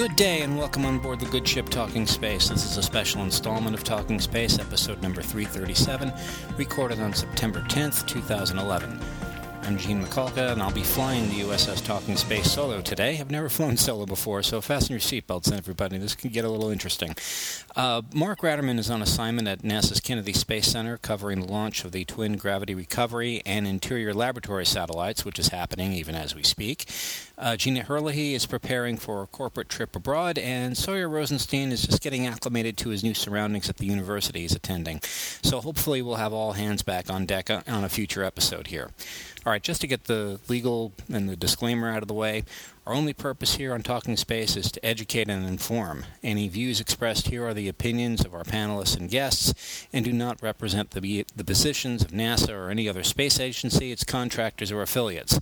Good day and welcome on board the good ship Talking Space. This is a special installment of Talking Space, episode number 337, recorded on September 10th, 2011. I'm Gene Mikulka, and I'll be flying the USS Talking Space solo today. I've never flown solo before, so fasten your seatbelts, everybody. This can get a little interesting. Mark Ratterman is on assignment at NASA's Kennedy Space Center, covering the launch of the Twin Gravity Recovery and Interior Laboratory satellites, which is happening even as we speak. Gina Herlihy is preparing for a corporate trip abroad, and Sawyer Rosenstein is just getting acclimated to his new surroundings at the university he's attending. So hopefully we'll have all hands back on deck on a future episode here. All right, just to get the legal and the disclaimer out of the way, our only purpose here on Talking Space is to educate and inform. Any views expressed here are the opinions of our panelists and guests and do not represent the positions of NASA or any other space agency, its contractors, or affiliates.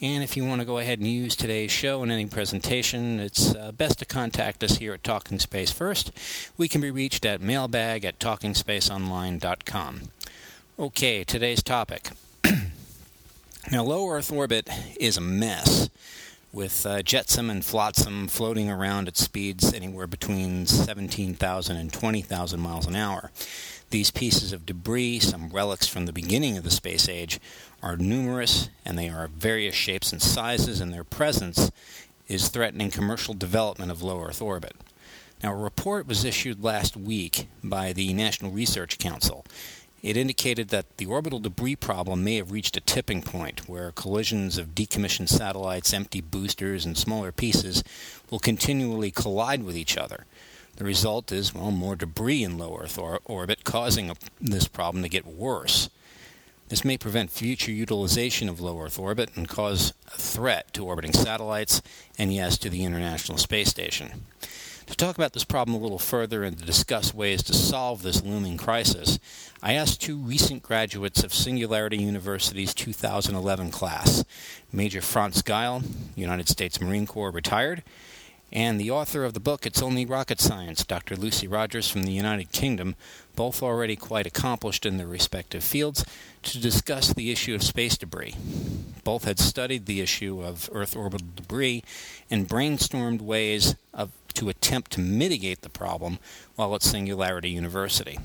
And if you want to go ahead and use today's show in any presentation, it's best to contact us here at Talking Space first. We can be reached at mailbag@talkingspaceonline.com. Okay, today's topic. Now, low Earth orbit is a mess, with jetsam and flotsam floating around at speeds anywhere between 17,000 and 20,000 miles an hour. These pieces of debris, some relics from the beginning of the space age, are numerous, and they are of various shapes and sizes, and their presence is threatening commercial development of low Earth orbit. Now, a report was issued last week by the National Research Council. It indicated that the orbital debris problem may have reached a tipping point where collisions of decommissioned satellites, empty boosters, and smaller pieces will continually collide with each other. The result is, well, more debris in low Earth orbit, causing this problem to get worse. This may prevent future utilization of low Earth orbit and cause a threat to orbiting satellites and, yes, to the International Space Station. To talk about this problem a little further and to discuss ways to solve this looming crisis, I asked two recent graduates of Singularity University's 2011 class, Major Franz Gayl, United States Marine Corps, retired, and the author of the book It's Only Rocket Science, Dr. Lucy Rogers from the United Kingdom, both already quite accomplished in their respective fields, to discuss the issue of space debris. Both had studied the issue of Earth orbital debris and brainstormed ways to attempt to mitigate the problem while at Singularity University.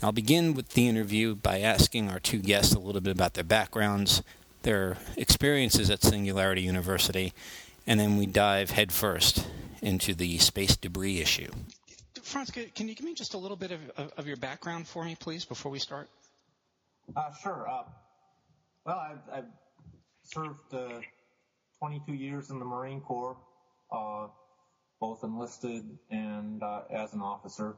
Now, I'll begin with the interview by asking our two guests a little bit about their backgrounds, their experiences at Singularity University, and then we dive headfirst into the space debris issue. Franz, can you give me just a little bit of your background for me, please, before we start? Sure. I've served 22 years in the Marine Corps, both enlisted and as an officer.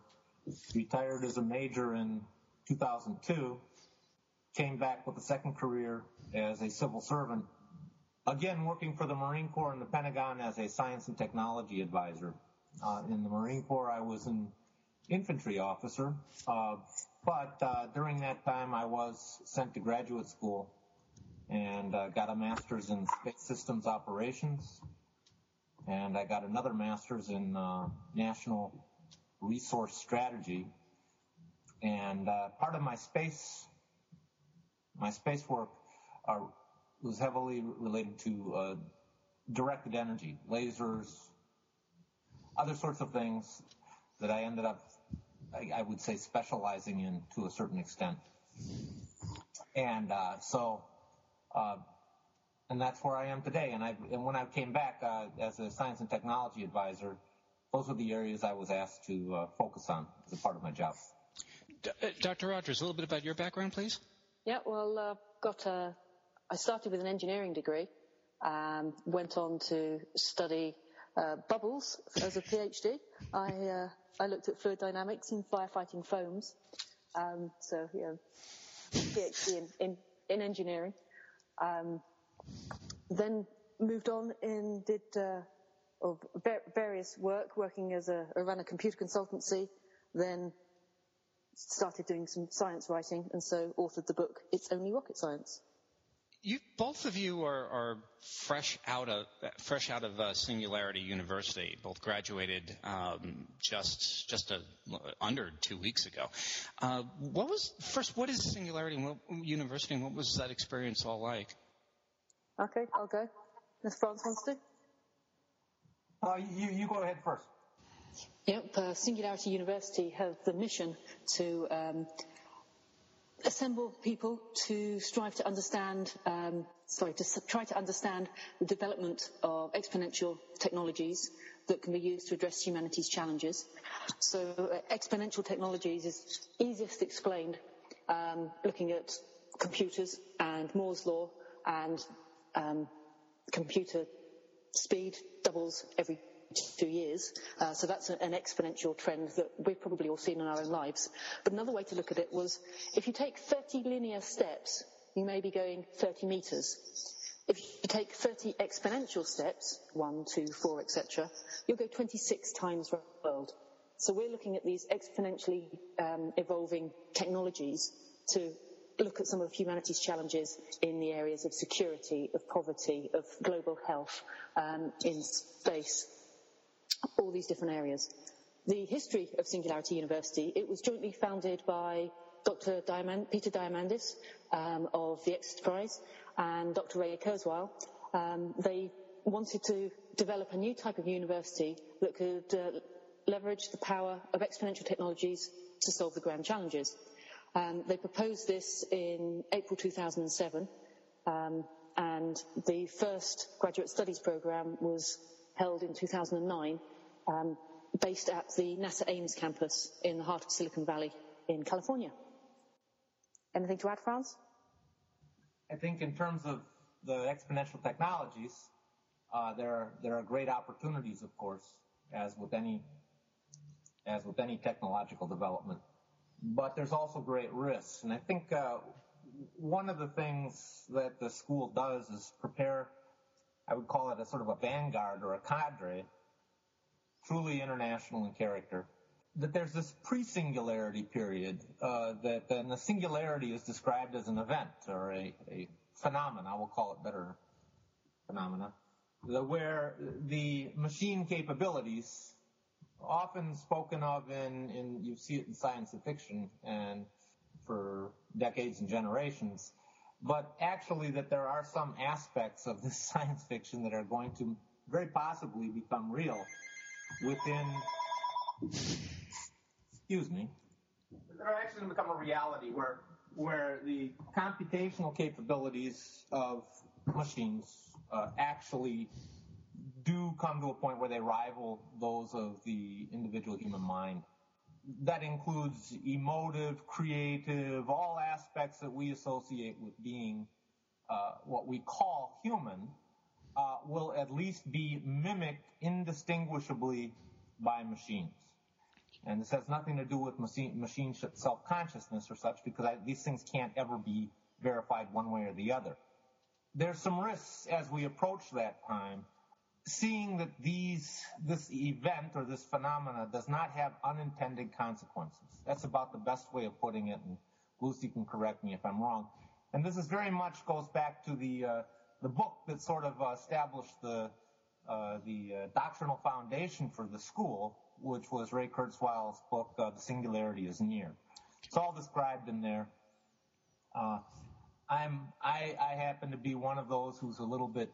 Retired as a major in 2002, came back with a second career as a civil servant, again working for the Marine Corps and the Pentagon as a science and technology advisor. In the Marine Corps, I was an infantry officer, but during that time I was sent to graduate school and got a master's in space systems operations, and I got another master's in national resource strategy. And part of my space work was heavily related to directed energy, lasers, other sorts of things that I ended up, I would say, specializing in to a certain extent. And so that's where I am today. And when I came back as a science and technology advisor, those were the areas I was asked to focus on as a part of my job. Dr. Rogers, a little bit about your background, please. Yeah, well, I started with an engineering degree, went on to study bubbles as a PhD. I looked at fluid dynamics and firefighting foams. So, you know, PhD in engineering. Then moved on and did various work, working as a ran a computer consultancy, then started doing some science writing, and so authored the book It's Only Rocket Science. Both of you are fresh out of Singularity University. Both graduated just under 2 weeks ago. What is Singularity University, and what was that experience all like? Okay, I'll go. Ms. France wants to. You go ahead first. Yep, Singularity University has the mission to assemble people to strive to understand, try to understand the development of exponential technologies that can be used to address humanity's challenges. So exponential technologies is easiest explained looking at computers and Moore's law, and computer speed doubles every 2 years. So that's an exponential trend that we've probably all seen in our own lives. But another way to look at it was, if you take 30 linear steps, you may be going 30 meters. If you take 30 exponential steps, 1, 2, 4, etc., you'll go 26 times the world. So we're looking at these exponentially evolving technologies to look at some of humanity's challenges in the areas of security, of poverty, of global health, in space, all these different areas. The history of Singularity University, it was jointly founded by Dr. Peter Diamandis of the X Prize and Dr. Ray Kurzweil. They wanted to develop a new type of university that could leverage the power of exponential technologies to solve the grand challenges. They proposed this in April 2007, and the first graduate studies program was held in 2009, based at the NASA Ames campus in the heart of Silicon Valley in California. Anything to add, Franz? I think in terms of the exponential technologies, there are great opportunities, of course, as with any technological development. But there's also great risks, and I think one of the things that the school does is prepare, I would call it a sort of a vanguard or a cadre, truly international in character, that there's this pre-singularity period, that then the singularity is described as an event or a phenomena, we'll call it better, phenomena, where the machine capabilities, often spoken of in you see it in science and fiction and for decades and generations, but actually that there are some aspects of this science fiction that are going to very possibly become real within, excuse me, that are actually going to become a reality where the computational capabilities of machines actually do come to a point where they rival those of the individual human mind. That includes emotive, creative, all aspects that we associate with being what we call human, will at least be mimicked indistinguishably by machines. And this has nothing to do with machine self-consciousness or such, because these things can't ever be verified one way or the other. There's some risks as we approach that time, seeing that this event or this phenomena does not have unintended consequences. That's about the best way of putting it, and Lucy can correct me if I'm wrong. And this is very much goes back to the book that sort of established the doctrinal foundation for the school, which was Ray Kurzweil's book, The Singularity is Near. It's all described in there. I happen to be one of those who's a little bit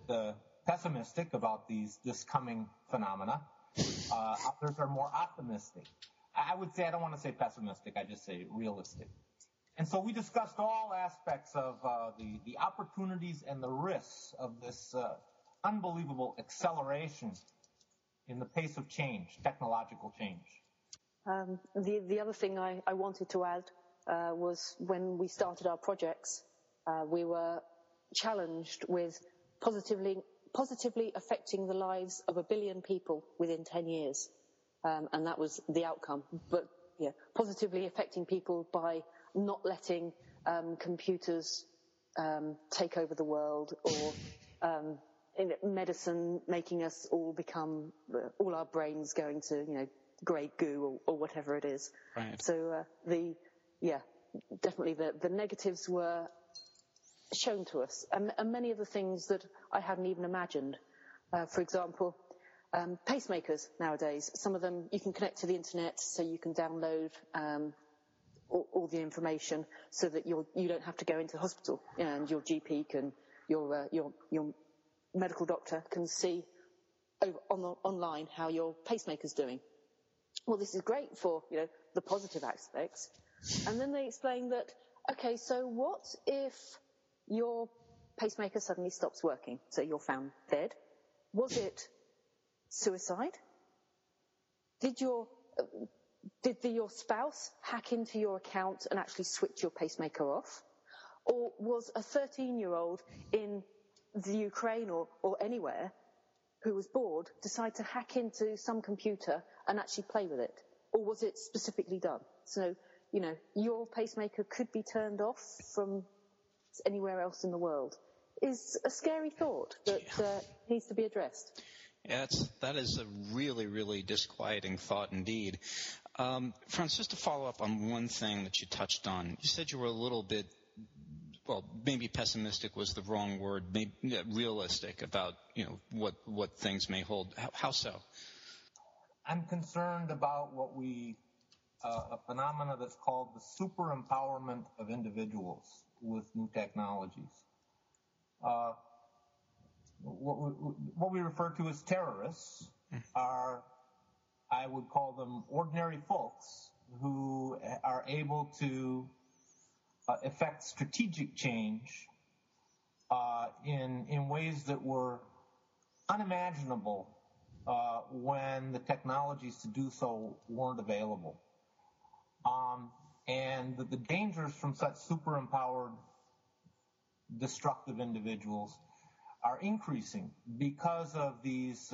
pessimistic about this coming phenomena. Others are more optimistic. I would say, I don't want to say pessimistic, I just say realistic. And so we discussed all aspects of the opportunities and the risks of this unbelievable acceleration in the pace of change, technological change. The other thing I wanted to add was when we started our projects, we were challenged with positively affecting the lives of 1 billion people within 10 years. And that was the outcome. But yeah, positively affecting people by not letting computers take over the world, or in medicine making us all become, all our brains going to, grey goo or whatever it is. Right. So definitely the negatives were shown to us, and many of the things that I hadn't even imagined. For example, pacemakers nowadays, some of them you can connect to the internet, so you can download all the information so that you don't have to go into the hospital, and your GP can, your medical doctor can see online how your pacemaker's doing. Well, this is great for, you know, the positive aspects. And then they explain that, okay, so what if your pacemaker suddenly stops working? So you're found dead. Was it suicide? Did your spouse hack into your account and actually switch your pacemaker off? Or was a 13-year-old in the Ukraine or anywhere who was bored decide to hack into some computer and actually play with it? Or was it specifically done? So, you know, your pacemaker could be turned off from anywhere else in the world. Is a scary thought that needs to be addressed. Yeah, that is a really, really disquieting thought indeed. Franz, just to follow up on one thing that you touched on, you said you were a little bit, well, maybe pessimistic was the wrong word, maybe realistic about, you know, what things may hold. How so? I'm concerned about a phenomena that's called the super empowerment of individuals with new technologies. What we refer to as terrorists are, I would call them, ordinary folks who are able to affect strategic change in ways that were unimaginable when the technologies to do so weren't available. And the dangers from such super-empowered, destructive individuals are increasing because of these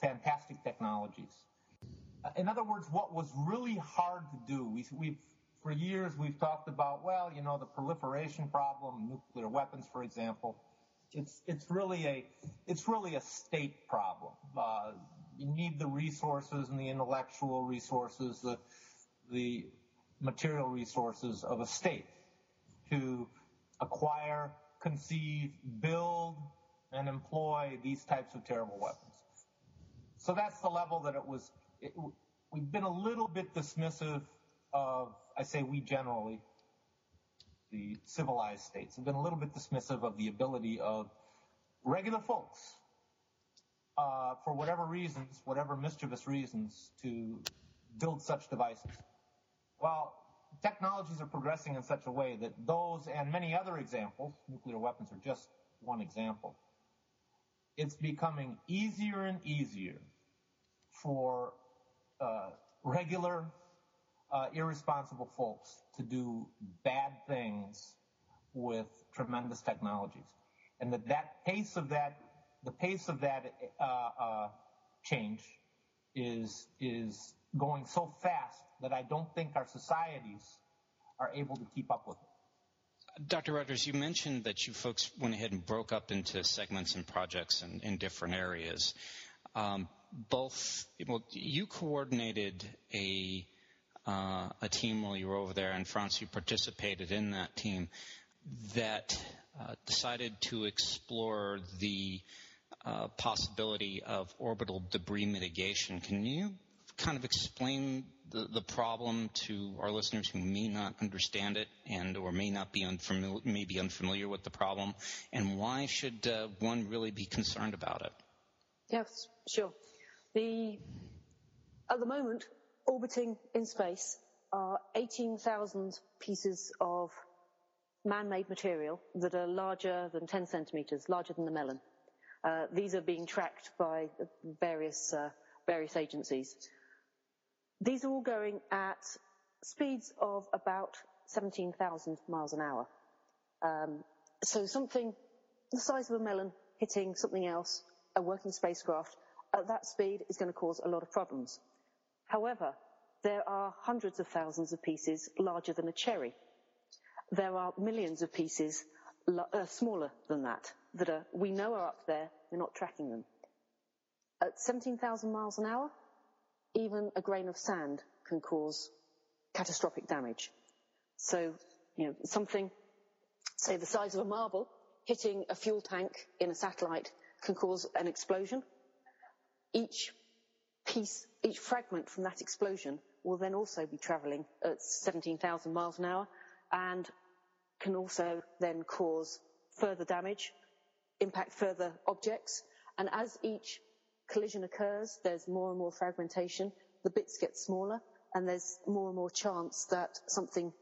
fantastic technologies. In other words, what was really hard to do, for years we've talked about, well, you know, the proliferation problem, nuclear weapons, for example, it's really a state problem. You need the resources and the intellectual resources, the material resources of a state to acquire, conceive, build, and employ these types of terrible weapons. So that's the level that it was. We've been a little bit dismissive of, I say we generally, the civilized states have been a little bit dismissive of the ability of regular folks, for whatever reasons, whatever mischievous reasons, to build such devices. Well, technologies are progressing in such a way that those and many other examples, nuclear weapons are just one example, it's becoming easier and easier for regular, irresponsible folks to do bad things with tremendous technologies. And the pace of that change is going so fast that I don't think our societies are able to keep up with it. Dr. Rogers, you mentioned that you folks went ahead and broke up into segments and projects in different areas. You coordinated a team while you were over there, and Franz, you participated in that team that decided to explore the possibility of orbital debris mitigation. Can you kind of explain the problem to our listeners who may not understand it and or may not be unfamiliar with the problem, and why should one really be concerned about it? Yes, sure. At the moment, orbiting in space are 18,000 pieces of man-made material that are larger than 10 centimeters, larger than a melon. These are being tracked by various agencies. These are all going at speeds of about 17,000 miles an hour. So something the size of a melon hitting something else, a working spacecraft, at that speed is going to cause a lot of problems. However, there are hundreds of thousands of pieces larger than a cherry. There are millions of pieces smaller than that we know are up there. We're not tracking them. At 17,000 miles an hour, even a grain of sand can cause catastrophic damage. So, you know, something, say, the size of a marble hitting a fuel tank in a satellite can cause an explosion. Each fragment from that explosion will then also be travelling at 17,000 miles an hour and can also then cause further damage, impact further objects. And as each collision occurs, there's more and more fragmentation, the bits get smaller, and there's more and more chance that something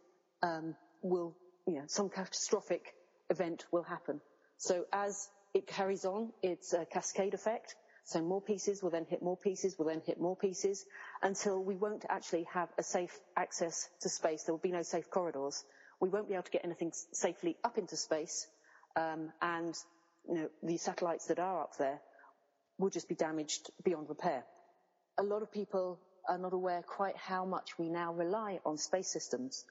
will, you know, some catastrophic event will happen. So as it carries on, it's a cascade effect. So more pieces will then hit more pieces, will then hit more pieces, until we won't actually have a safe access to space. There will be no safe corridors. We won't be able to get anything safely up into space, and you know, the satellites that are up there will just be damaged beyond repair. A lot of people are not aware quite how much we now rely on space systems.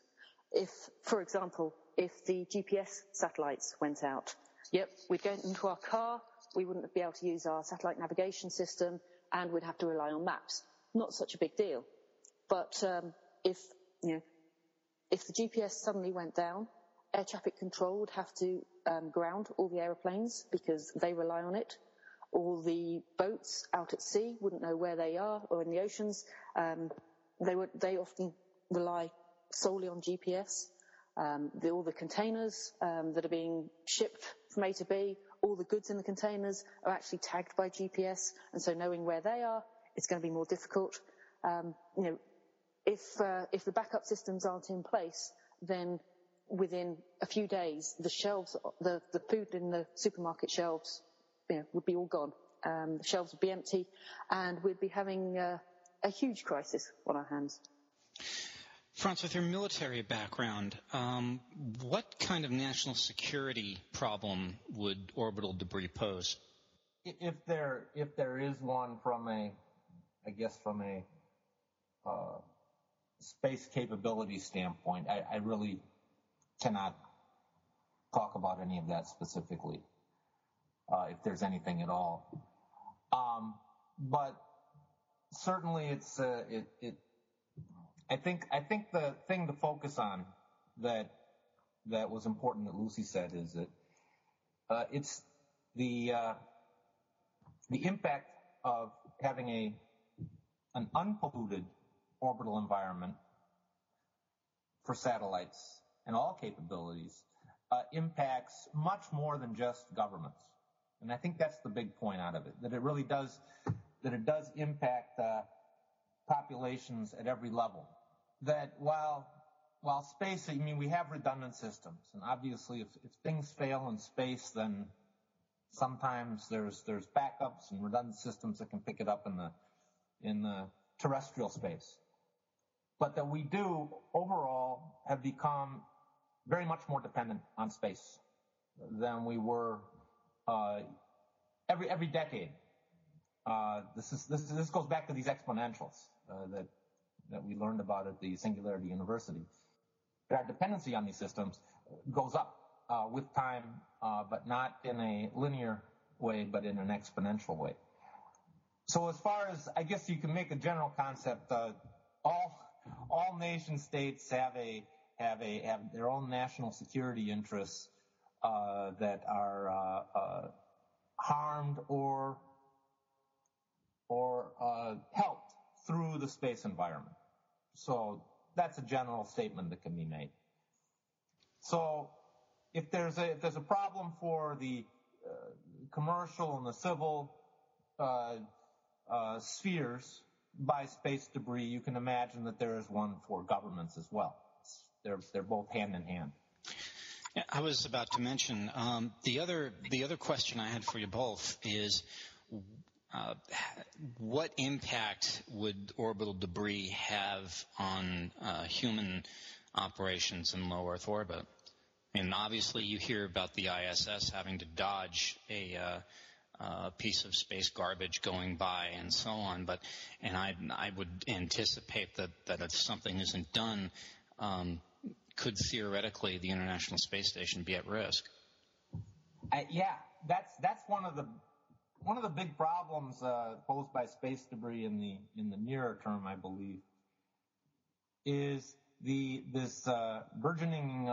If, for example, if the GPS satellites went out, yep, we'd go into our car, we wouldn't be able to use our satellite navigation system, and we'd have to rely on maps. Not such a big deal. But if the GPS suddenly went down, air traffic control would have to ground all the aeroplanes because they rely on it. All the boats out at sea wouldn't know where they are, or in the oceans. They often rely solely on GPS. All the containers that are being shipped from A to B, all the goods in the containers are actually tagged by GPS, and so knowing where they are is going to be more difficult. If the backup systems aren't in place, then within a few days, the shelves, the food in the supermarket shelves, you know, would be all gone. The shelves would be empty, and we'd be having a huge crisis on our hands. Franz, with your military background, what kind of national security problem would orbital debris pose? If there is one from a space capability standpoint, I really cannot talk about any of that specifically, if there's anything at all. But certainly it's I think the thing to focus on that was important that Lucy said is that it's the impact of having an unpolluted orbital environment for satellites and all capabilities impacts much more than just governments, and I think that's the big point out of it, that it really does, that it does impact populations at every level. That while space, I mean, we have redundant systems, and obviously if things fail in space, then sometimes there's backups and redundant systems that can pick it up in the terrestrial space. But that we do overall have become very much more dependent on space than we were every decade. This goes back to these exponentials that we learned about at the Singularity University. Our dependency on these systems goes up with time, but not in a linear way, but in an exponential way. So as far as, I guess you can make a general concept, all nation states have their own national security interests that are harmed or helped through the space environment. So that's a general statement that can be made. So if there's a problem for the commercial and the civil spheres by space debris, you can imagine that there is one for governments as well. They're both hand in hand. Yeah, I was about to mention the other question I had for you both is, what impact would orbital debris have on human operations in low Earth orbit? And obviously, you hear about the ISS having to dodge a piece of space garbage going by and so on. But I would anticipate that if something isn't done, could theoretically the International Space Station be at risk? That's one of the big problems posed by space debris in the nearer term, I believe, is this burgeoning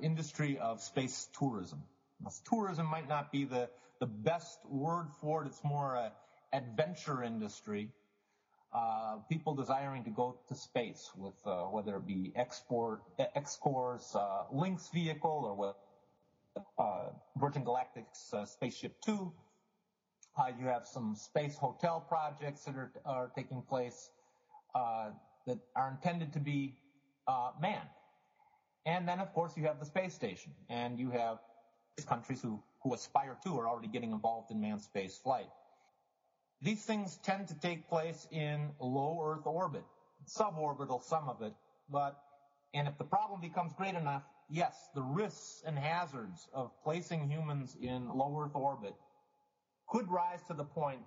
industry of space tourism. Now, tourism might not be the best word for it. It's more an adventure industry. People desiring to go to space with whether it be X Corps, Lynx vehicle, or Virgin Galactic's Spaceship Two, You have some space hotel projects that are taking place that are intended to be manned. And then, of course, you have the space station, and you have countries who aspire to are already getting involved in manned space flight. These things tend to take place in low Earth orbit, suborbital, some of it, and if the problem becomes great enough, yes, the risks and hazards of placing humans in low Earth orbit could rise to the point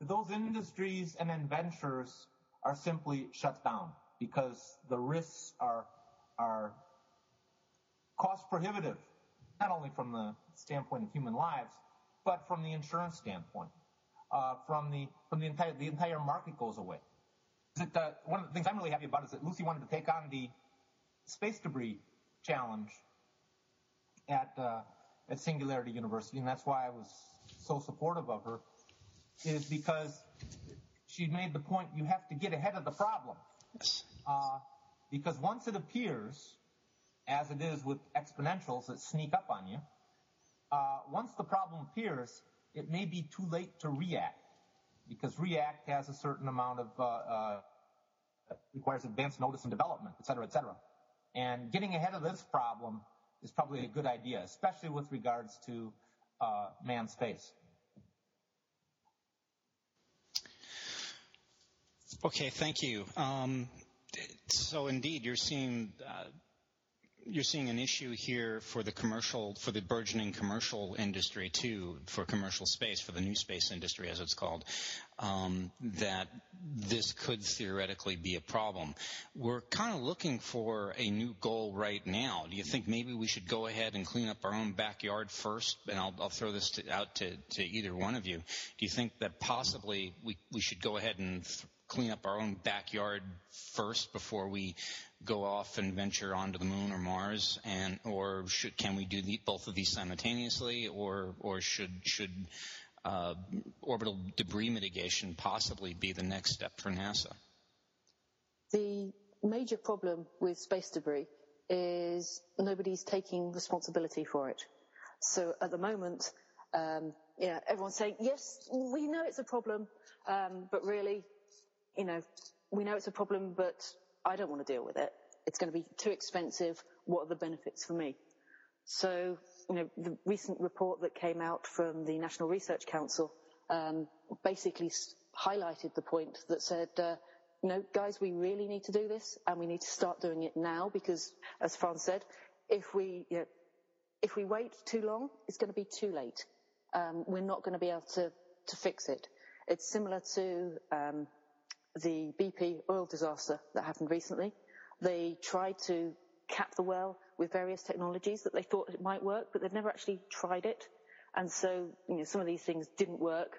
that those industries and adventures are simply shut down because the risks are cost prohibitive, not only from the standpoint of human lives, but from the insurance standpoint. From the entire market goes away. One of the things I'm really happy about is that Lucy wanted to take on the space debris challenge at Singularity University, and that's why I was so supportive of her, is because she made the point you have to get ahead of the problem. Because once it appears, as it is with exponentials that sneak up on you, once the problem appears, it may be too late to react, because react has a certain amount of requires advance notice and development, et cetera, et cetera. And getting ahead of this problem is probably a good idea, especially with regards to manned space. Okay, thank you. So indeed, you're seeing an issue here for the burgeoning commercial industry too, for commercial space, for the new space industry as it's called, that this could theoretically be a problem. We're kind of looking for a new goal right now. Do you think maybe we should go ahead and clean up our own backyard first? And I'll throw this out to either one of you. Do you think that possibly we should go ahead and clean up our own backyard first before we go off and venture onto the moon or Mars, can we do both of these simultaneously, or should orbital debris mitigation possibly be the next step for NASA? The major problem with space debris is nobody's taking responsibility for it. So at the moment, everyone's saying, yes, we know it's a problem, but really, we know it's a problem, but I don't want to deal with it. It's going to be too expensive. What are the benefits for me? So, the recent report that came out from the National Research Council basically highlighted the point that said, guys, we really need to do this, and we need to start doing it now because, as Franz said, if we wait too long, it's going to be too late. We're not going to be able to fix it. It's similar to the BP oil disaster that happened recently. They tried to cap the well with various technologies that they thought it might work, but they've never actually tried it. And so, some of these things didn't work,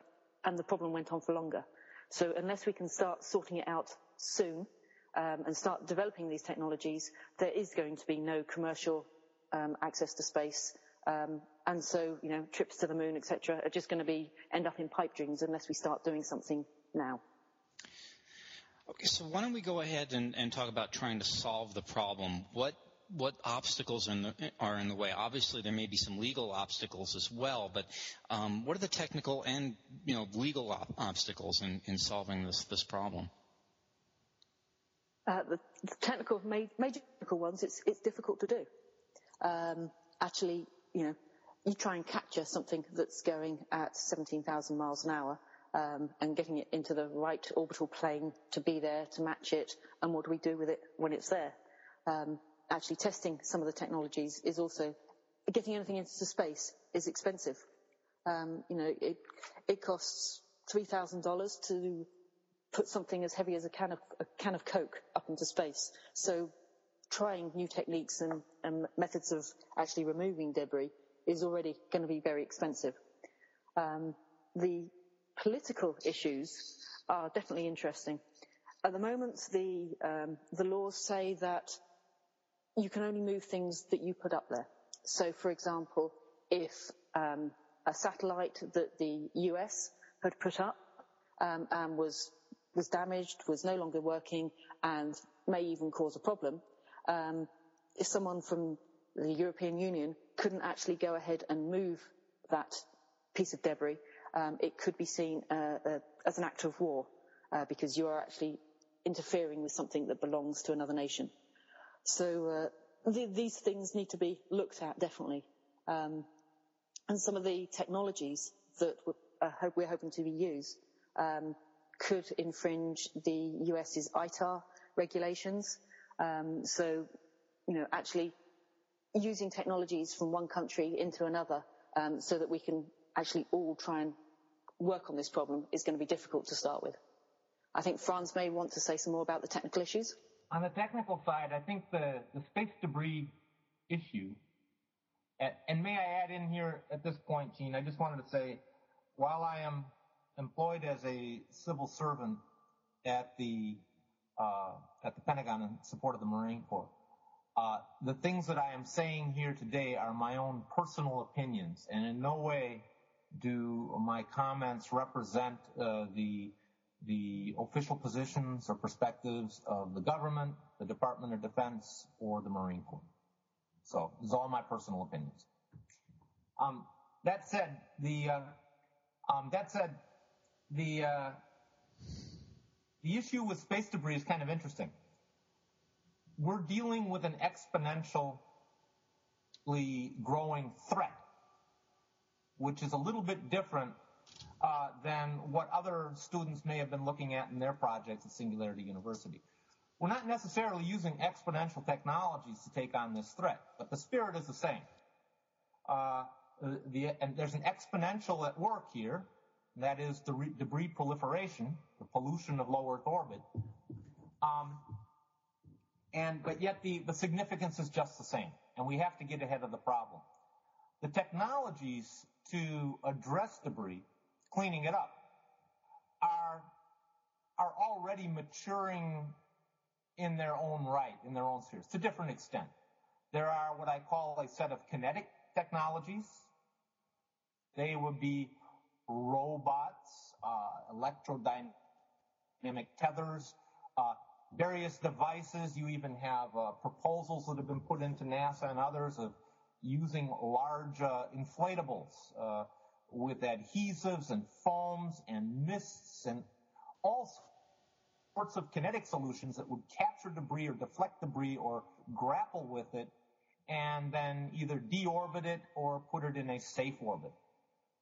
and the problem went on for longer. So unless we can start sorting it out soon and start developing these technologies, there is going to be no commercial access to space. And so, trips to the moon, etc., are just going to end up in pipe dreams unless we start doing something now. Okay, so why don't we go ahead and talk about trying to solve the problem? What obstacles are in the way? Obviously, there may be some legal obstacles as well, but what are the technical and legal obstacles in solving this problem? The technical, major technical ones, it's difficult to do. Actually, you try and capture something that's going at 17,000 miles an hour. And getting it into the right orbital plane to be there, to match it, and what do we do with it when it's there? Actually testing some of the technologies is also, getting anything into space is expensive. It costs $3,000 to put something as heavy as a can of Coke up into space. So trying new techniques and methods of actually removing debris is already going to be very expensive. The political issues are definitely interesting. At the moment, the laws say that you can only move things that you put up there. So, for example, if a satellite that the US had put up and was damaged, was no longer working, and may even cause a problem, if someone from the European Union couldn't actually go ahead and move that piece of debris, it could be seen as an act of war because you are actually interfering with something that belongs to another nation. So these things need to be looked at, definitely. And some of the technologies that we're hoping to be used could infringe the US's ITAR regulations. So, you know, actually using technologies from one country into another so that we can actually all try and work on this problem is going to be difficult to start with. I think Franz may want to say some more about the technical issues. On the technical side, I think the space debris issue, and may I add in here at this point, Gene, I just wanted to say, while I am employed as a civil servant at the Pentagon in support of the Marine Corps, the things that I am saying here today are my own personal opinions, and in no way do my comments represent the official positions or perspectives of the government, the Department of Defense, or the Marine Corps. So it's all my personal opinions. That said, the issue with space debris is kind of interesting. We're dealing with an exponentially growing threat, which is a little bit different than what other students may have been looking at in their projects at Singularity University. We're not necessarily using exponential technologies to take on this threat, but the spirit is the same. And there's an exponential at work here, and that is the debris proliferation, the pollution of low Earth orbit, but yet the significance is just the same, and we have to get ahead of the problem. The technologies to address debris, cleaning it up, are already maturing in their own right, in their own spheres, to a different extent. There are what I call a set of kinetic technologies. They would be robots, electrodynamic tethers, various devices. You even have proposals that have been put into NASA and others of using large inflatables with adhesives and foams and mists and all sorts of kinetic solutions that would capture debris or deflect debris or grapple with it and then either deorbit it or put it in a safe orbit.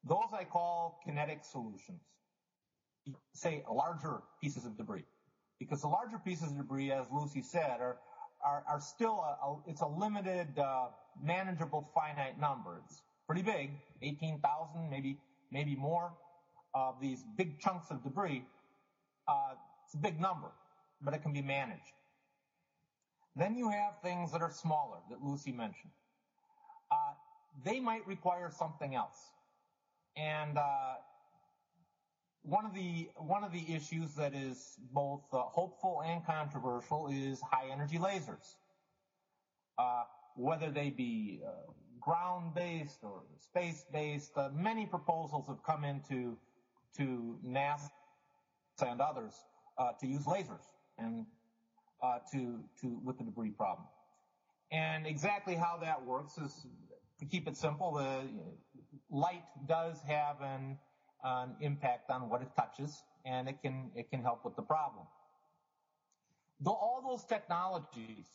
Those I call kinetic solutions, say larger pieces of debris, because the larger pieces of debris, as Lucy said, are still it's a limited, manageable, finite number. It's pretty big, 18,000, maybe more of these big chunks of debris. It's a big number, but it can be managed. Then you have things that are smaller that Lucy mentioned. They might require something else. And one of the issues that is both hopeful and controversial is high energy lasers, whether they be ground-based or space-based. Many proposals have come into to NASA and others to use lasers and to with the debris problem. And exactly how that works is, to keep it simple, light does have an impact on what it touches, and it can help with the problem. Though all those technologies,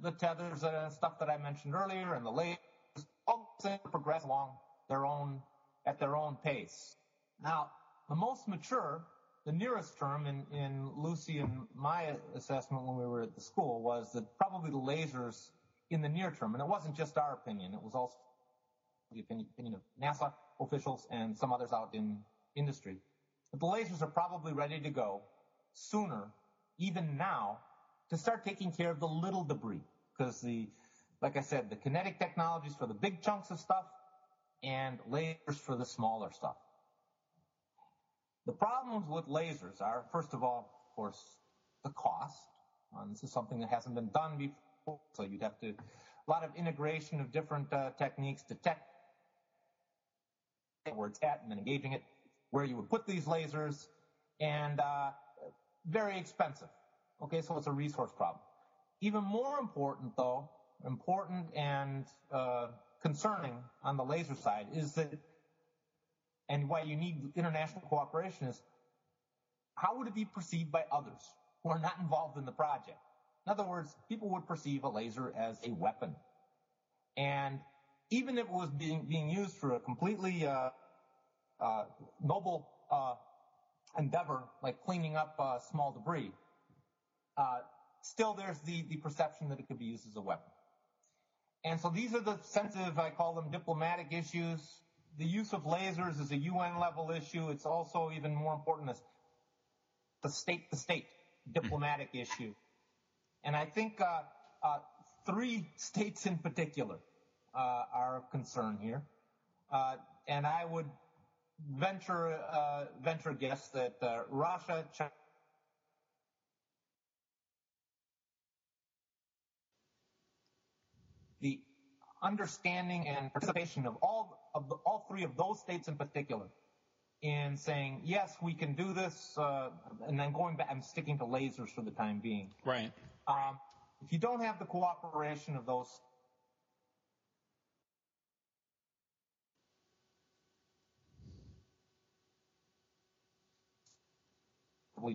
the tethers and stuff that I mentioned earlier, and the lasers, all progress along at their own pace. Now, the most mature, the nearest term in Lucy and my assessment when we were at the school was that probably the lasers in the near term, and it wasn't just our opinion, it was also the opinion of NASA officials and some others out in industry, but the lasers are probably ready to go sooner, even now, to start taking care of the little debris, because like I said, the kinetic technologies for the big chunks of stuff and lasers for the smaller stuff. The problems with lasers are, first of all, of course, the cost. This is something that hasn't been done before. So you'd have to, a lot of integration of different techniques to detect where it's at and then engaging it, where you would put these lasers, and very expensive. Okay, so it's a resource problem. Even more important, though, concerning on the laser side is that and why you need international cooperation is, how would it be perceived by others who are not involved in the project? In other words, people would perceive a laser as a weapon. And even if it was being used for a completely noble endeavor, like cleaning up small debris, still there's the perception that it could be used as a weapon. And so these are the sensitive, I call them diplomatic issues. The use of lasers is a UN level issue. It's also even more important as the state diplomatic issue. And I think three states in particular are of concern here. And I would venture a guess that Russia, China, the understanding and participation of all three of those states in particular in saying, yes, we can do this, and then going back, I'm sticking to lasers for the time being. Right. If you don't have the cooperation of those,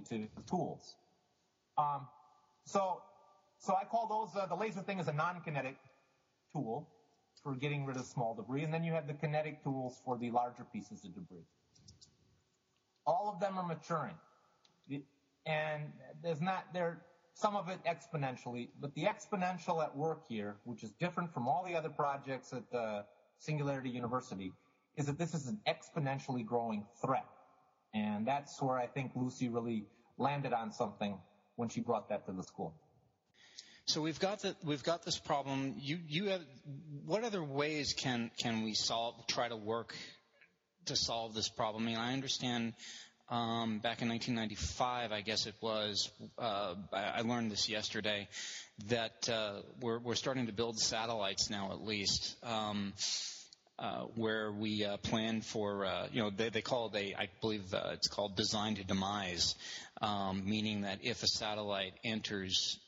to tools. So I call those, the laser thing is a non-kinetic tool for getting rid of small debris, and then you have the kinetic tools for the larger pieces of debris. All of them are maturing, and there's not there some of it exponentially, but the exponential at work here, which is different from all the other projects at Singularity University, is that this is an exponentially growing threat, and that's where I think Lucy really landed on something when she brought that to the school. So we've got this problem. You have, what other ways can we try to work to solve this problem? I mean, I understand back in 1995, I guess it was, I learned this yesterday, that we're starting to build satellites now, at least, where we plan for, they call it I believe it's called design to demise, meaning that if a satellite enters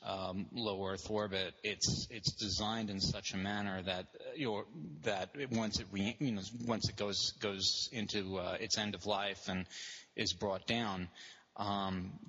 low Earth orbit, it's designed in such a manner that once it goes into its end of life and is brought down,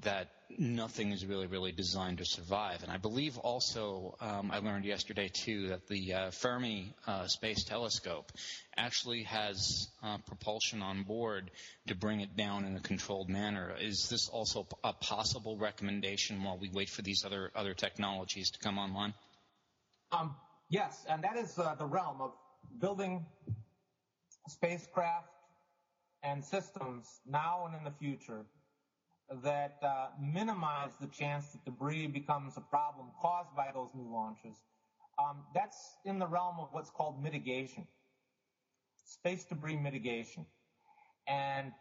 that nothing is really designed to survive. And I believe also, I learned yesterday too, that the Fermi Space Telescope actually has propulsion on board to bring it down in a controlled manner. Is this also a possible recommendation while we wait for these other technologies to come online? Yes, and that is the realm of building spacecraft and systems now and in the future that minimize the chance that debris becomes a problem caused by those new launches. That's in the realm of what's called mitigation, space debris mitigation. And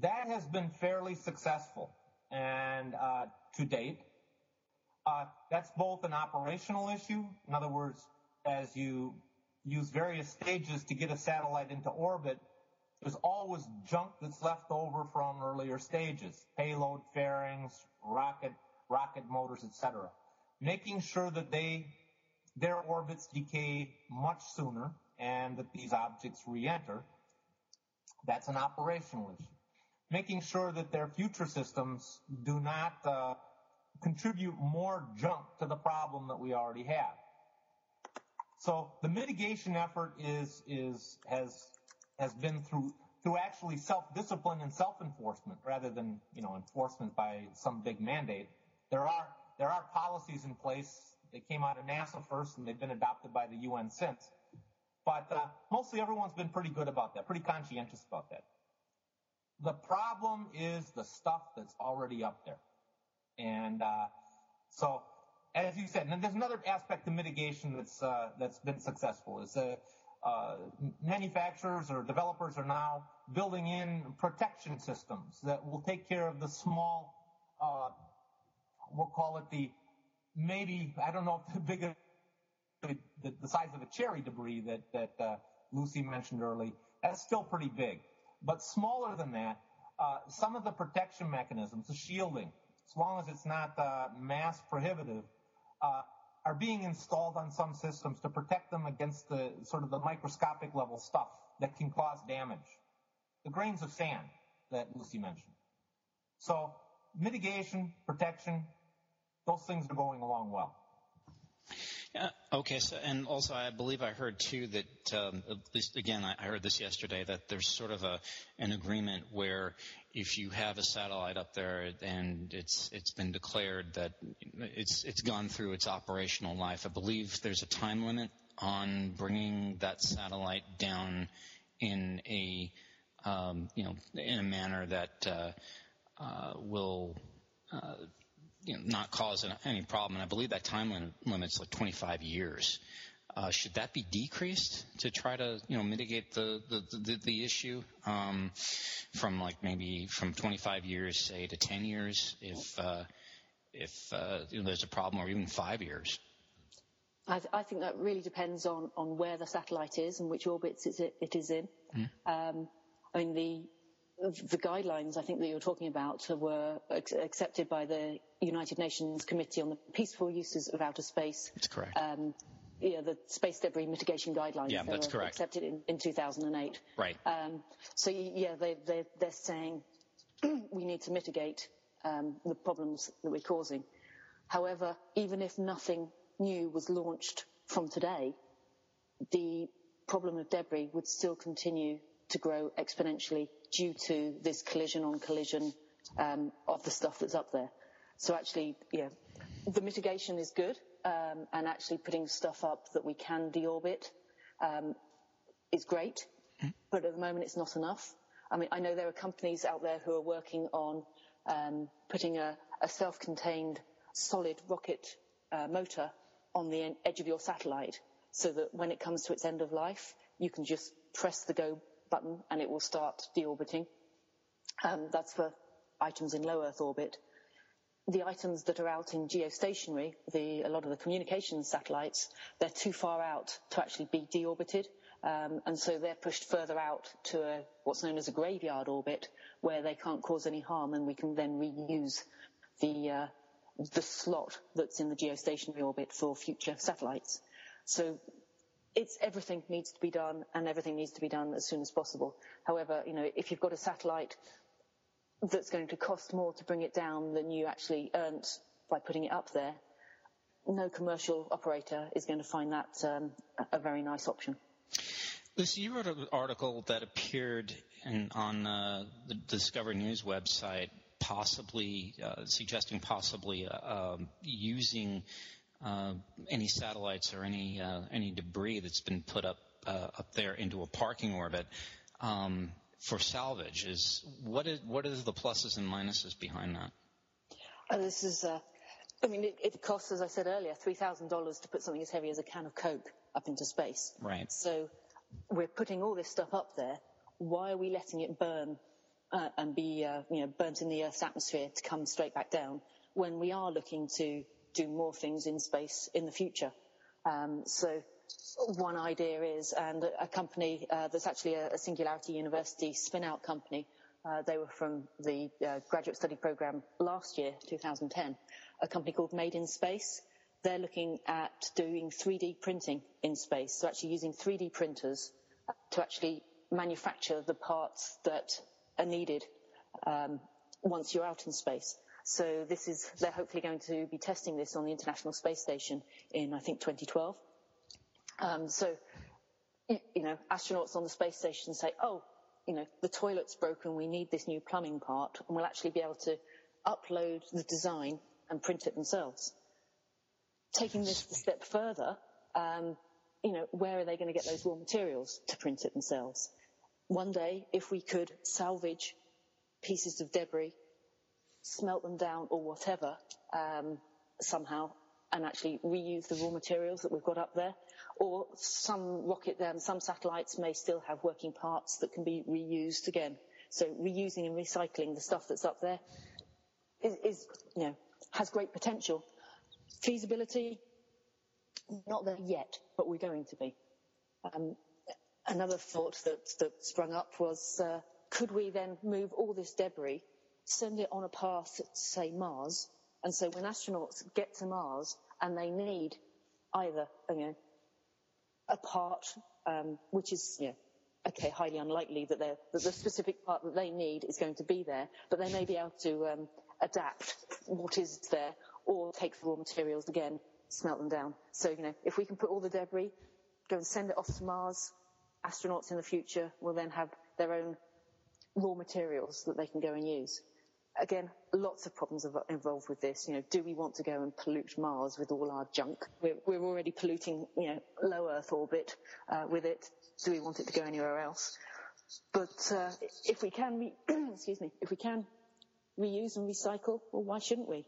that has been fairly successful and to date. That's both an operational issue. In other words, as you use various stages to get a satellite into orbit, there's always junk that's left over from earlier stages, payload fairings, rocket motors, etc. Making sure that their orbits decay much sooner and that these objects re-enter, that's an operational issue. Making sure that their future systems do not contribute more junk to the problem that we already have. So the mitigation effort has been through actually self-discipline and self-enforcement rather than, enforcement by some big mandate. There are policies in place. They came out of NASA first, and they've been adopted by the UN since. But mostly everyone's been pretty good about that, pretty conscientious about that. The problem is the stuff that's already up there. And so, as you said, and there's another aspect to mitigation that's been successful is manufacturers or developers are now building in protection systems that will take care of the small, we'll call it the size of a cherry debris that Lucy mentioned early. That's still pretty big. But smaller than that, some of the protection mechanisms, the shielding, as long as it's not mass prohibitive, are being installed on some systems to protect them against the microscopic level stuff that can cause damage. the grains of sand that Lucy mentioned. So mitigation, protection, those things are going along well. Okay. So, and also, I believe I heard too that at least again, I heard this yesterday that there's sort of an agreement where if you have a satellite up there and it's been declared that it's gone through its operational life, I believe there's a time limit on bringing that satellite down in a in a manner that will. Not cause any problem. And I believe that time limit's like 25 years. Should that be decreased to try to, mitigate the issue from like maybe from 25 years, say, to 10 years if there's a problem, or even 5 years? I think that really depends on where the satellite is and which orbits it is in. Mm-hmm. The guidelines, I think, that you're talking about were accepted by the United Nations Committee on the Peaceful Uses of Outer Space. That's correct. The Space Debris Mitigation Guidelines. Yeah, that's correct. Accepted in 2008. Right. They're saying we need to mitigate the problems that we're causing. However, even if nothing new was launched from today, the problem of debris would still continue to grow exponentially due to this collision on collision of the stuff that's up there. So actually, the mitigation is good, and actually putting stuff up that we can deorbit is great, but at the moment it's not enough. I know there are companies out there who are working on putting a self-contained solid rocket motor on the edge of your satellite so that when it comes to its end of life, you can just press the go button and it will start deorbiting. That's for items in low Earth orbit. The items that are out in geostationary, a lot of the communications satellites, they're too far out to actually be deorbited, and so they're pushed further out to what's known as a graveyard orbit, where they can't cause any harm, and we can then reuse the slot that's in the geostationary orbit for future satellites. So everything needs to be done, and everything needs to be done as soon as possible. However, if you've got a satellite that's going to cost more to bring it down than you actually earned by putting it up there, no commercial operator is going to find that a very nice option. Lucy, you wrote an article that appeared on the Discover News website, suggesting using any satellites or any debris that's been put up there into a parking orbit for salvage. What is the pluses and minuses behind that? This is, it costs, as I said earlier, $3,000 to put something as heavy as a can of Coke up into space. Right. So we're putting all this stuff up there. Why are we letting it burn and be burnt in the Earth's atmosphere to come straight back down when we are looking to do more things in space in the future? So one idea is, and a company that's actually a Singularity University spin-out company, they were from the graduate study program last year, 2010, a company called Made in Space. They're looking at doing 3D printing in space, so actually using 3D printers to actually manufacture the parts that are needed once you're out in space. So they're hopefully going to be testing this on the International Space Station in, I think, 2012. Astronauts on the space station say, the toilet's broken, we need this new plumbing part, and we'll actually be able to upload the design and print it themselves. Taking this a step further, where are they going to get those raw materials to print it themselves? One day, if we could salvage pieces of debris, smelt them down or whatever somehow, and actually reuse the raw materials that we've got up there. Or some satellites may still have working parts that can be reused again. So reusing and recycling the stuff that's up there is has great potential. Feasibility, not there yet, but we're going to be. Another thought that sprung up was, could we then move all this debris, send it on a path, say, Mars, and so when astronauts get to Mars and they need either a part, which is okay, highly unlikely that the specific part that they need is going to be there, but they may be able to adapt what is there or take the raw materials again, smelt them down. So, you know, if we can put all the debris, go and send it off to Mars, astronauts in the future will then have their own raw materials that they can go and use. Again, lots of problems are involved with this. You know, do we want to go and pollute Mars with all our junk? We're already polluting, you know, low Earth orbit with it. Do we want it to go anywhere else? But if we can, if we can reuse and recycle, well, why shouldn't we?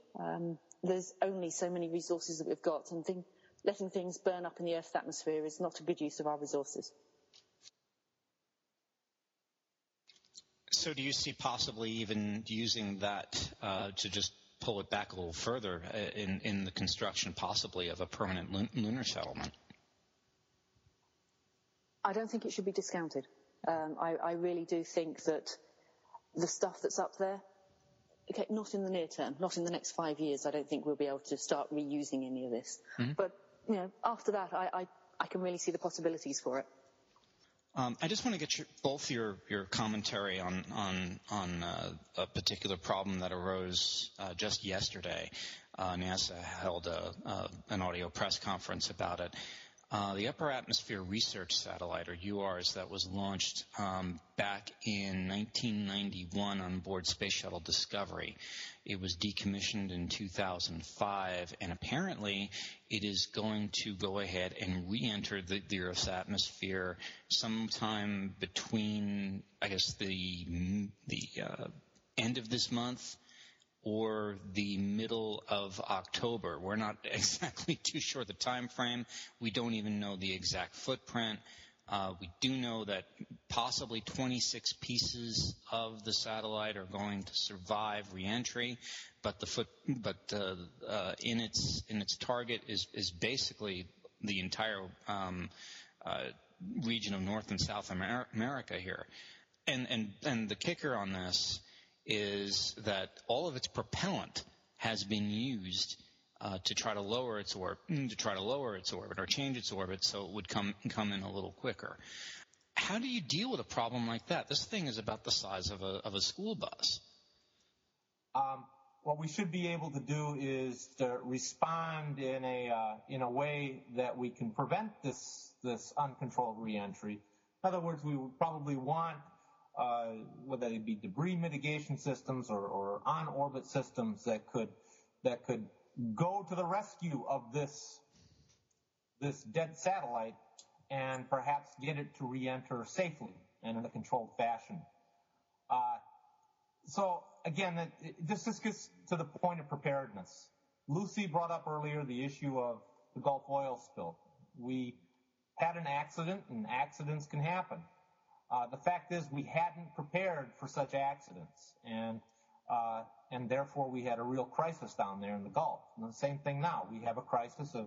There's only so many resources that we've got, and letting things burn up in the Earth's atmosphere is not a good use of our resources. So do you see possibly even using that to just pull it back a little further in the construction possibly of a permanent lunar settlement? I don't think it should be discounted. I really do think that the stuff that's up there, okay, not in the near term, not in the next 5 years, I don't think we'll be able to start reusing any of this. Mm-hmm. But, you know, after that, I can really see the possibilities for it. I just want to get both your commentary on a particular problem that arose just yesterday. NASA held an audio press conference about it. The Upper Atmosphere Research Satellite, or UARS, that was launched back in 1991 on board Space Shuttle Discovery. It was decommissioned in 2005, and apparently it is going to go ahead and re-enter the Earth's atmosphere sometime between, I guess, the end of this month or the middle of October. We're not exactly too sure the time frame. We don't even know the exact footprint. We do know that possibly 26 pieces of the satellite are going to survive reentry, but in its target is basically the entire region of North and South America here. And the kicker on this is that all of its propellant has been used to try to lower its orbit or change its orbit so it would come in a little quicker. How do you deal with a problem like that? This thing is about the size of a school bus. What we should be able to do is to respond in a way that we can prevent this uncontrolled reentry. In other words, we would probably want whether it be debris mitigation systems or on-orbit systems that could go to the rescue of this dead satellite and perhaps get it to re-enter safely and in a controlled fashion. So again, this just gets to the point of preparedness. Lucy brought up earlier the issue of the Gulf oil spill. We had an accident, and accidents can happen. The fact is we hadn't prepared for such accidents, and therefore we had a real crisis down there in the Gulf. And the same thing now. We have a crisis of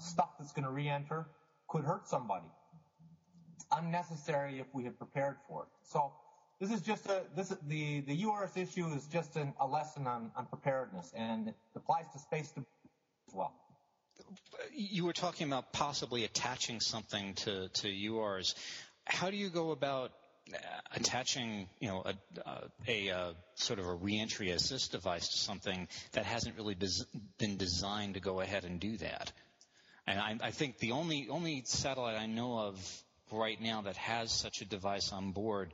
stuff that's going to re-enter, could hurt somebody. It's unnecessary if we had prepared for it. So this is just the URS issue is just a lesson on preparedness, and it applies to space as well. You were talking about possibly attaching something to URs. How do you go about attaching, you know, a sort of a reentry assist device to something that hasn't really been designed to go ahead and do that? And I think the only satellite I know of right now that has such a device on board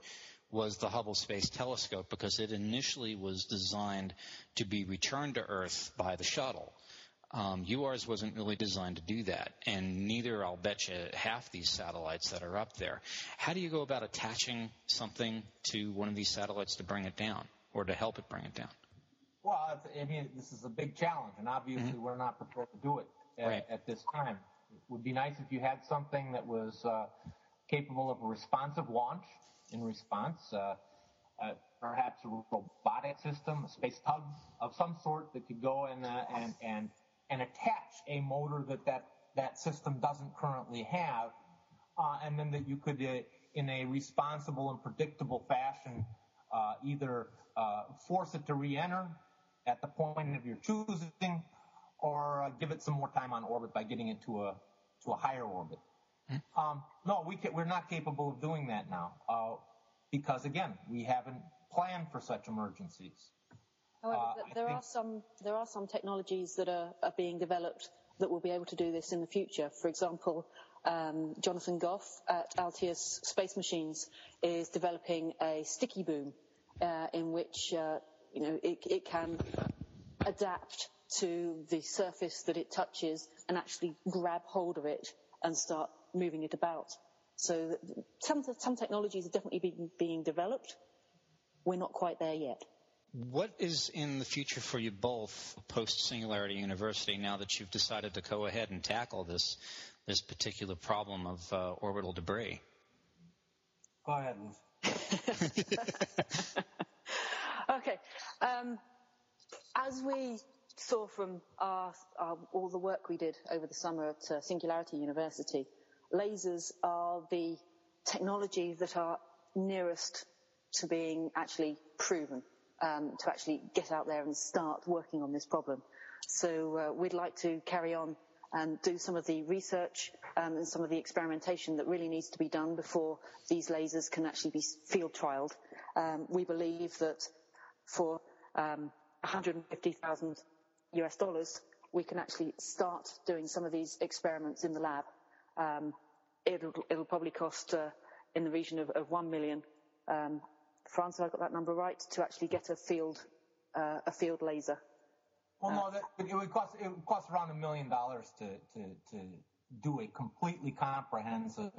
was the Hubble Space Telescope, because it initially was designed to be returned to Earth by the shuttle. UARS wasn't really designed to do that, and neither, I'll bet you, half these satellites that are up there. How do you go about attaching something to one of these satellites to bring it down or to help it bring it down? Well, I mean, this is a big challenge, and obviously we're not prepared to do it at this time. It would be nice if you had something that was capable of a responsive launch in response, perhaps a robotic system, a space tug of some sort that could go and attach a motor that system doesn't currently have, and then that you could, in a responsible and predictable fashion, either force it to re-enter at the point of your choosing, or give it some more time on orbit by getting it to a higher orbit. No, we're not capable of doing that now because, again, we haven't planned for such emergencies. However, there are some technologies that are being developed that will be able to do this in the future. For example, Jonathan Goff at Altius Space Machines is developing a sticky boom in which it can adapt to the surface that it touches and actually grab hold of it and start moving it about. So some technologies are definitely being developed. We're not quite there yet. What is in the future for you both post-Singularity University now that you've decided to go ahead and tackle this particular problem of orbital debris? Go ahead. Okay. As we saw from all the work we did over the summer at Singularity University, lasers are the technology that are nearest to being actually proven. To actually get out there and start working on this problem. So we'd like to carry on and do some of the research and some of the experimentation that really needs to be done before these lasers can actually be field trialed. We believe that for $150,000 US, we can actually start doing some of these experiments in the lab. It'll probably cost in the region of $1 million. France, have I got that number right, to actually get a field laser? Well, no, it would cost around $1 million to do a completely comprehensive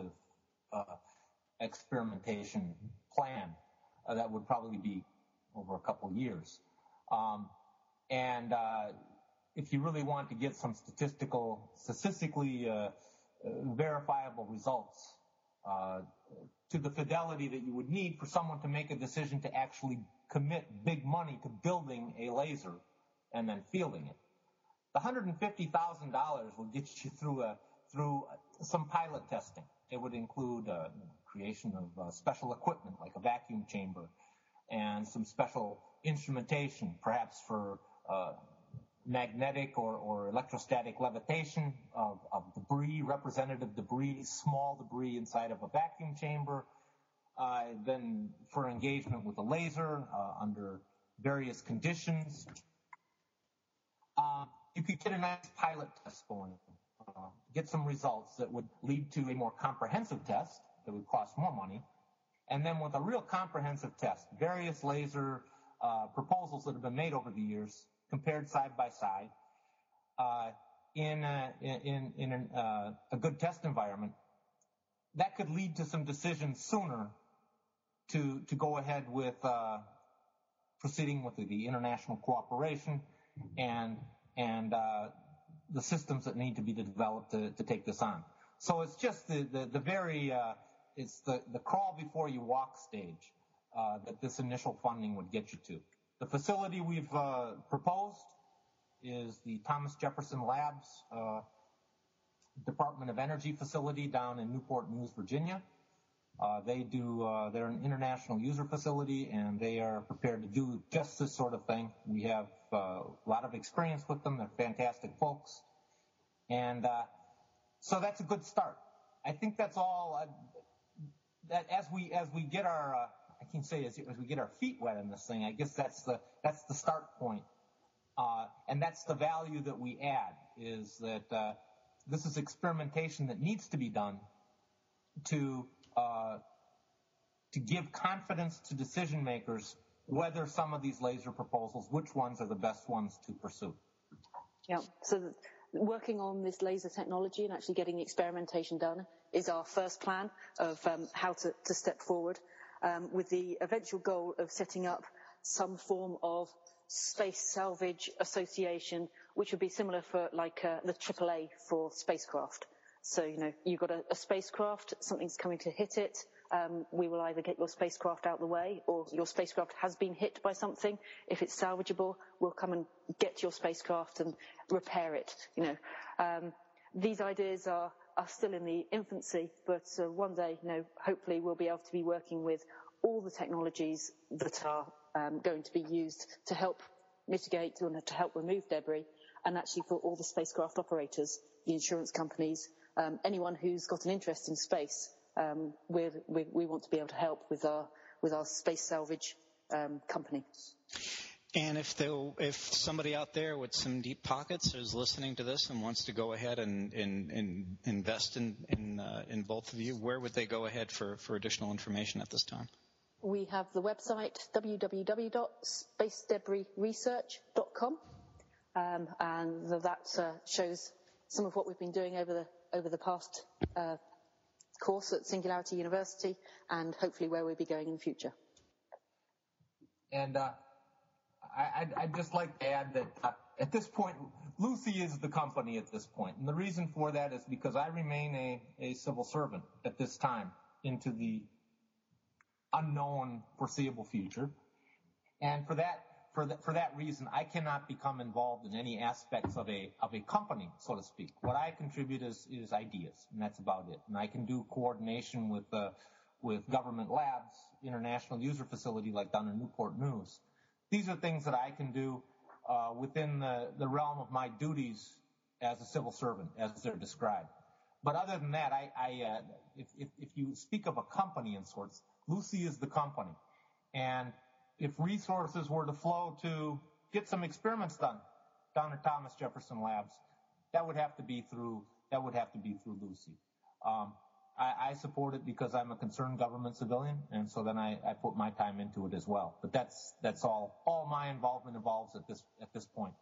experimentation plan. That would probably be over a couple of years. If you really want to get some statistically verifiable results, to the fidelity that you would need for someone to make a decision to actually commit big money to building a laser and then fielding it. The $150,000 will get you through some pilot testing. It would include creation of special equipment like a vacuum chamber and some special instrumentation, perhaps for magnetic or electrostatic levitation of debris, representative debris, small debris inside of a vacuum chamber, then for engagement with a laser under various conditions. You could get a nice pilot test going, get some results that would lead to a more comprehensive test that would cost more money, and then with a real comprehensive test, various laser proposals that have been made over the years compared side by side in a good test environment, that could lead to some decisions sooner to go ahead with proceeding with the international cooperation and the systems that need to be developed to take this on. So it's just the crawl before you walk stage that this initial funding would get you to. The facility we've proposed is the Thomas Jefferson Labs Department of Energy facility down in Newport News, Virginia. They're an international user facility, and they are prepared to do just this sort of thing. We have a lot of experience with them. They're fantastic folks. And so that's a good start. I think that's all. That as we get our... I can say as we get our feet wet in this thing, I guess that's the start point. And that's the value that we add, is that this is experimentation that needs to be done to give confidence to decision makers whether some of these laser proposals, which ones are the best ones to pursue. Yeah, so working on this laser technology and actually getting the experimentation done is our first plan of how to step forward. With the eventual goal of setting up some form of space salvage association, which would be similar for like the AAA for spacecraft. So, you've got a spacecraft, something's coming to hit it. We will either get your spacecraft out the way, or your spacecraft has been hit by something. If it's salvageable, we'll come and get your spacecraft and repair it. These ideas are still in the infancy, but one day, hopefully we'll be able to be working with all the technologies that are going to be used to help mitigate and to help remove debris, and actually for all the spacecraft operators, the insurance companies, anyone who's got an interest in space, we want to be able to help with our space salvage company. And if somebody out there with some deep pockets is listening to this and wants to go ahead and invest in both of you, where would they go ahead for additional information at this time? We have the website, www.spacedebrisresearch.com, and that shows some of what we've been doing over the past course at Singularity University, and hopefully where we'll be going in the future. And I'd just like to add that at this point, Lucy is the company at this point. And the reason for that is because I remain a civil servant at this time into the unknown foreseeable future. And for that reason, I cannot become involved in any aspects of a company, so to speak. What I contribute is ideas, and that's about it. And I can do coordination with government labs, international user facility like down in Newport News. These are things that I can do within the realm of my duties as a civil servant, as they're described. But other than that, if you speak of a company in sorts, Lucy is the company. And if resources were to flow to get some experiments done down at Thomas Jefferson Labs, that would have to be through Lucy. I support it because I'm a concerned government civilian, and so then I put my time into it as well. But that's all my involvement involves at this point.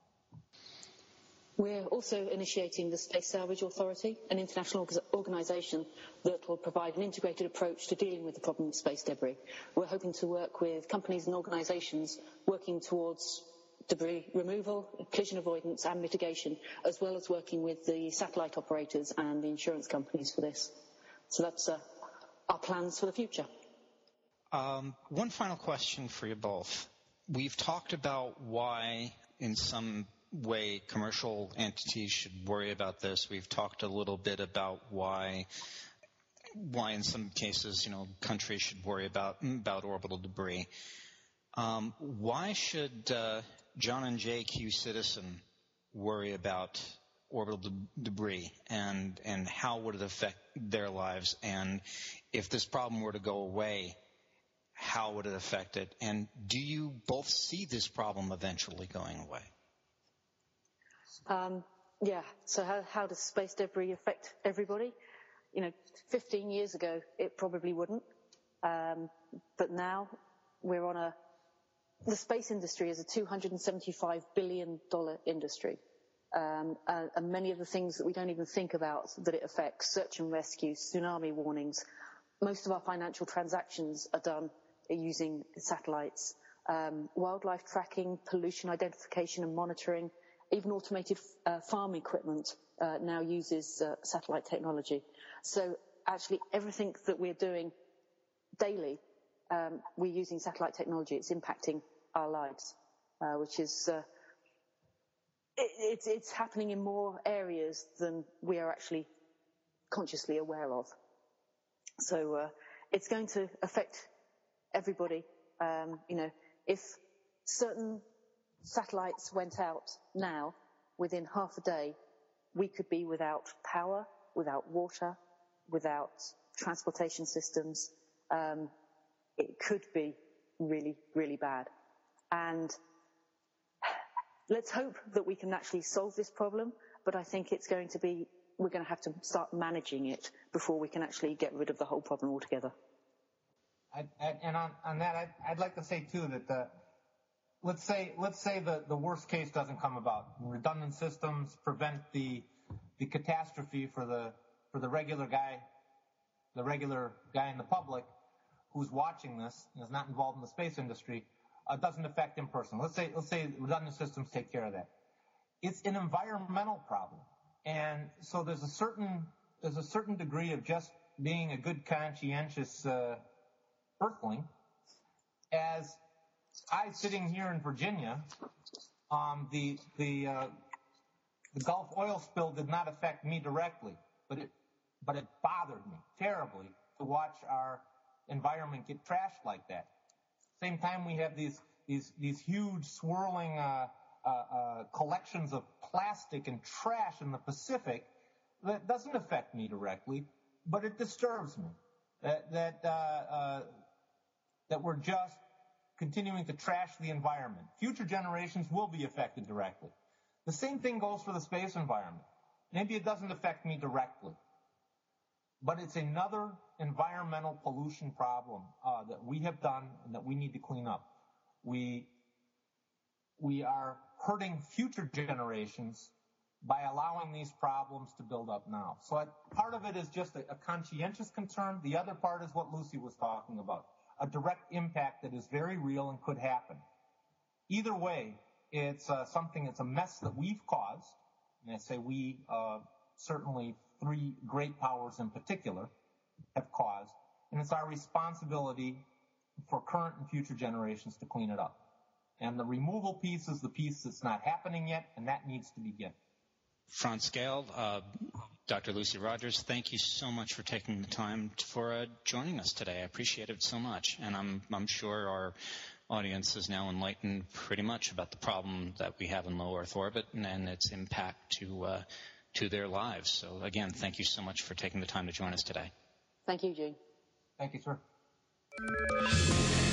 We're also initiating the Space Salvage Authority, an international organisation that will provide an integrated approach to dealing with the problem of space debris. We're hoping to work with companies and organisations working towards debris removal, collision avoidance and mitigation, as well as working with the satellite operators and the insurance companies for this. So that's our plans for the future. One final question for you both. We've talked about why, in some way, commercial entities should worry about this. We've talked a little bit about why in some cases, countries should worry about orbital debris. Why should John and Jay Q. Citizen worry about orbital debris and how would it affect their lives, and if this problem were to go away, how would it affect it, and do you both see this problem eventually going away? So how does space debris affect everybody? 15 years ago it probably wouldn't, but now we're on the space industry is a $275 billion industry. And many of the things that we don't even think about that it affects, search and rescue, tsunami warnings. Most of our financial transactions are done using satellites. Wildlife tracking, pollution identification and monitoring, even automated farm equipment now uses satellite technology. So actually everything that we're doing daily, we're using satellite technology. It's impacting our lives, which is... It's happening in more areas than we are actually consciously aware of. So it's going to affect everybody. If certain satellites went out now, within half a day, we could be without power, without water, without transportation systems. It could be really, really bad. And let's hope that we can actually solve this problem, but I think we're going to have to start managing it before we can actually get rid of the whole problem altogether. I'd like to say too that let's say the worst case doesn't come about. Redundant systems prevent the catastrophe for the regular guy in the public who's watching this and is not involved in the space industry. Doesn't affect in person. Let's say redundant systems take care of that. It's an environmental problem, and so there's a certain degree of just being a good conscientious earthling. As I'm sitting here in Virginia, the Gulf oil spill did not affect me directly, but it bothered me terribly to watch our environment get trashed like that. Same time, we have these huge swirling collections of plastic and trash in the Pacific, That doesn't affect me directly, but it disturbs me that we're just continuing to trash the environment. Future generations will be affected directly. The same thing goes for the space environment. Maybe it doesn't affect me directly, but it's another environmental pollution problem that we have done and that we need to clean up. We are hurting future generations by allowing these problems to build up now. So part of it is just a conscientious concern. The other part is what Lucy was talking about, a direct impact that is very real and could happen. Either way, it's something that's a mess that we've caused. And I say we, certainly three great powers in particular, have caused. And it's our responsibility for current and future generations to clean it up. And the removal piece is the piece that's not happening yet, and that needs to begin. Franz Gayl, Dr. Lucy Rogers, thank you so much for taking the time for joining us today. I appreciate it so much, and I'm sure our audience is now enlightened pretty much about the problem that we have in low Earth orbit and its impact to their lives. So again, thank you so much for taking the time to join us today. Thank you, Gene. Thank you, sir.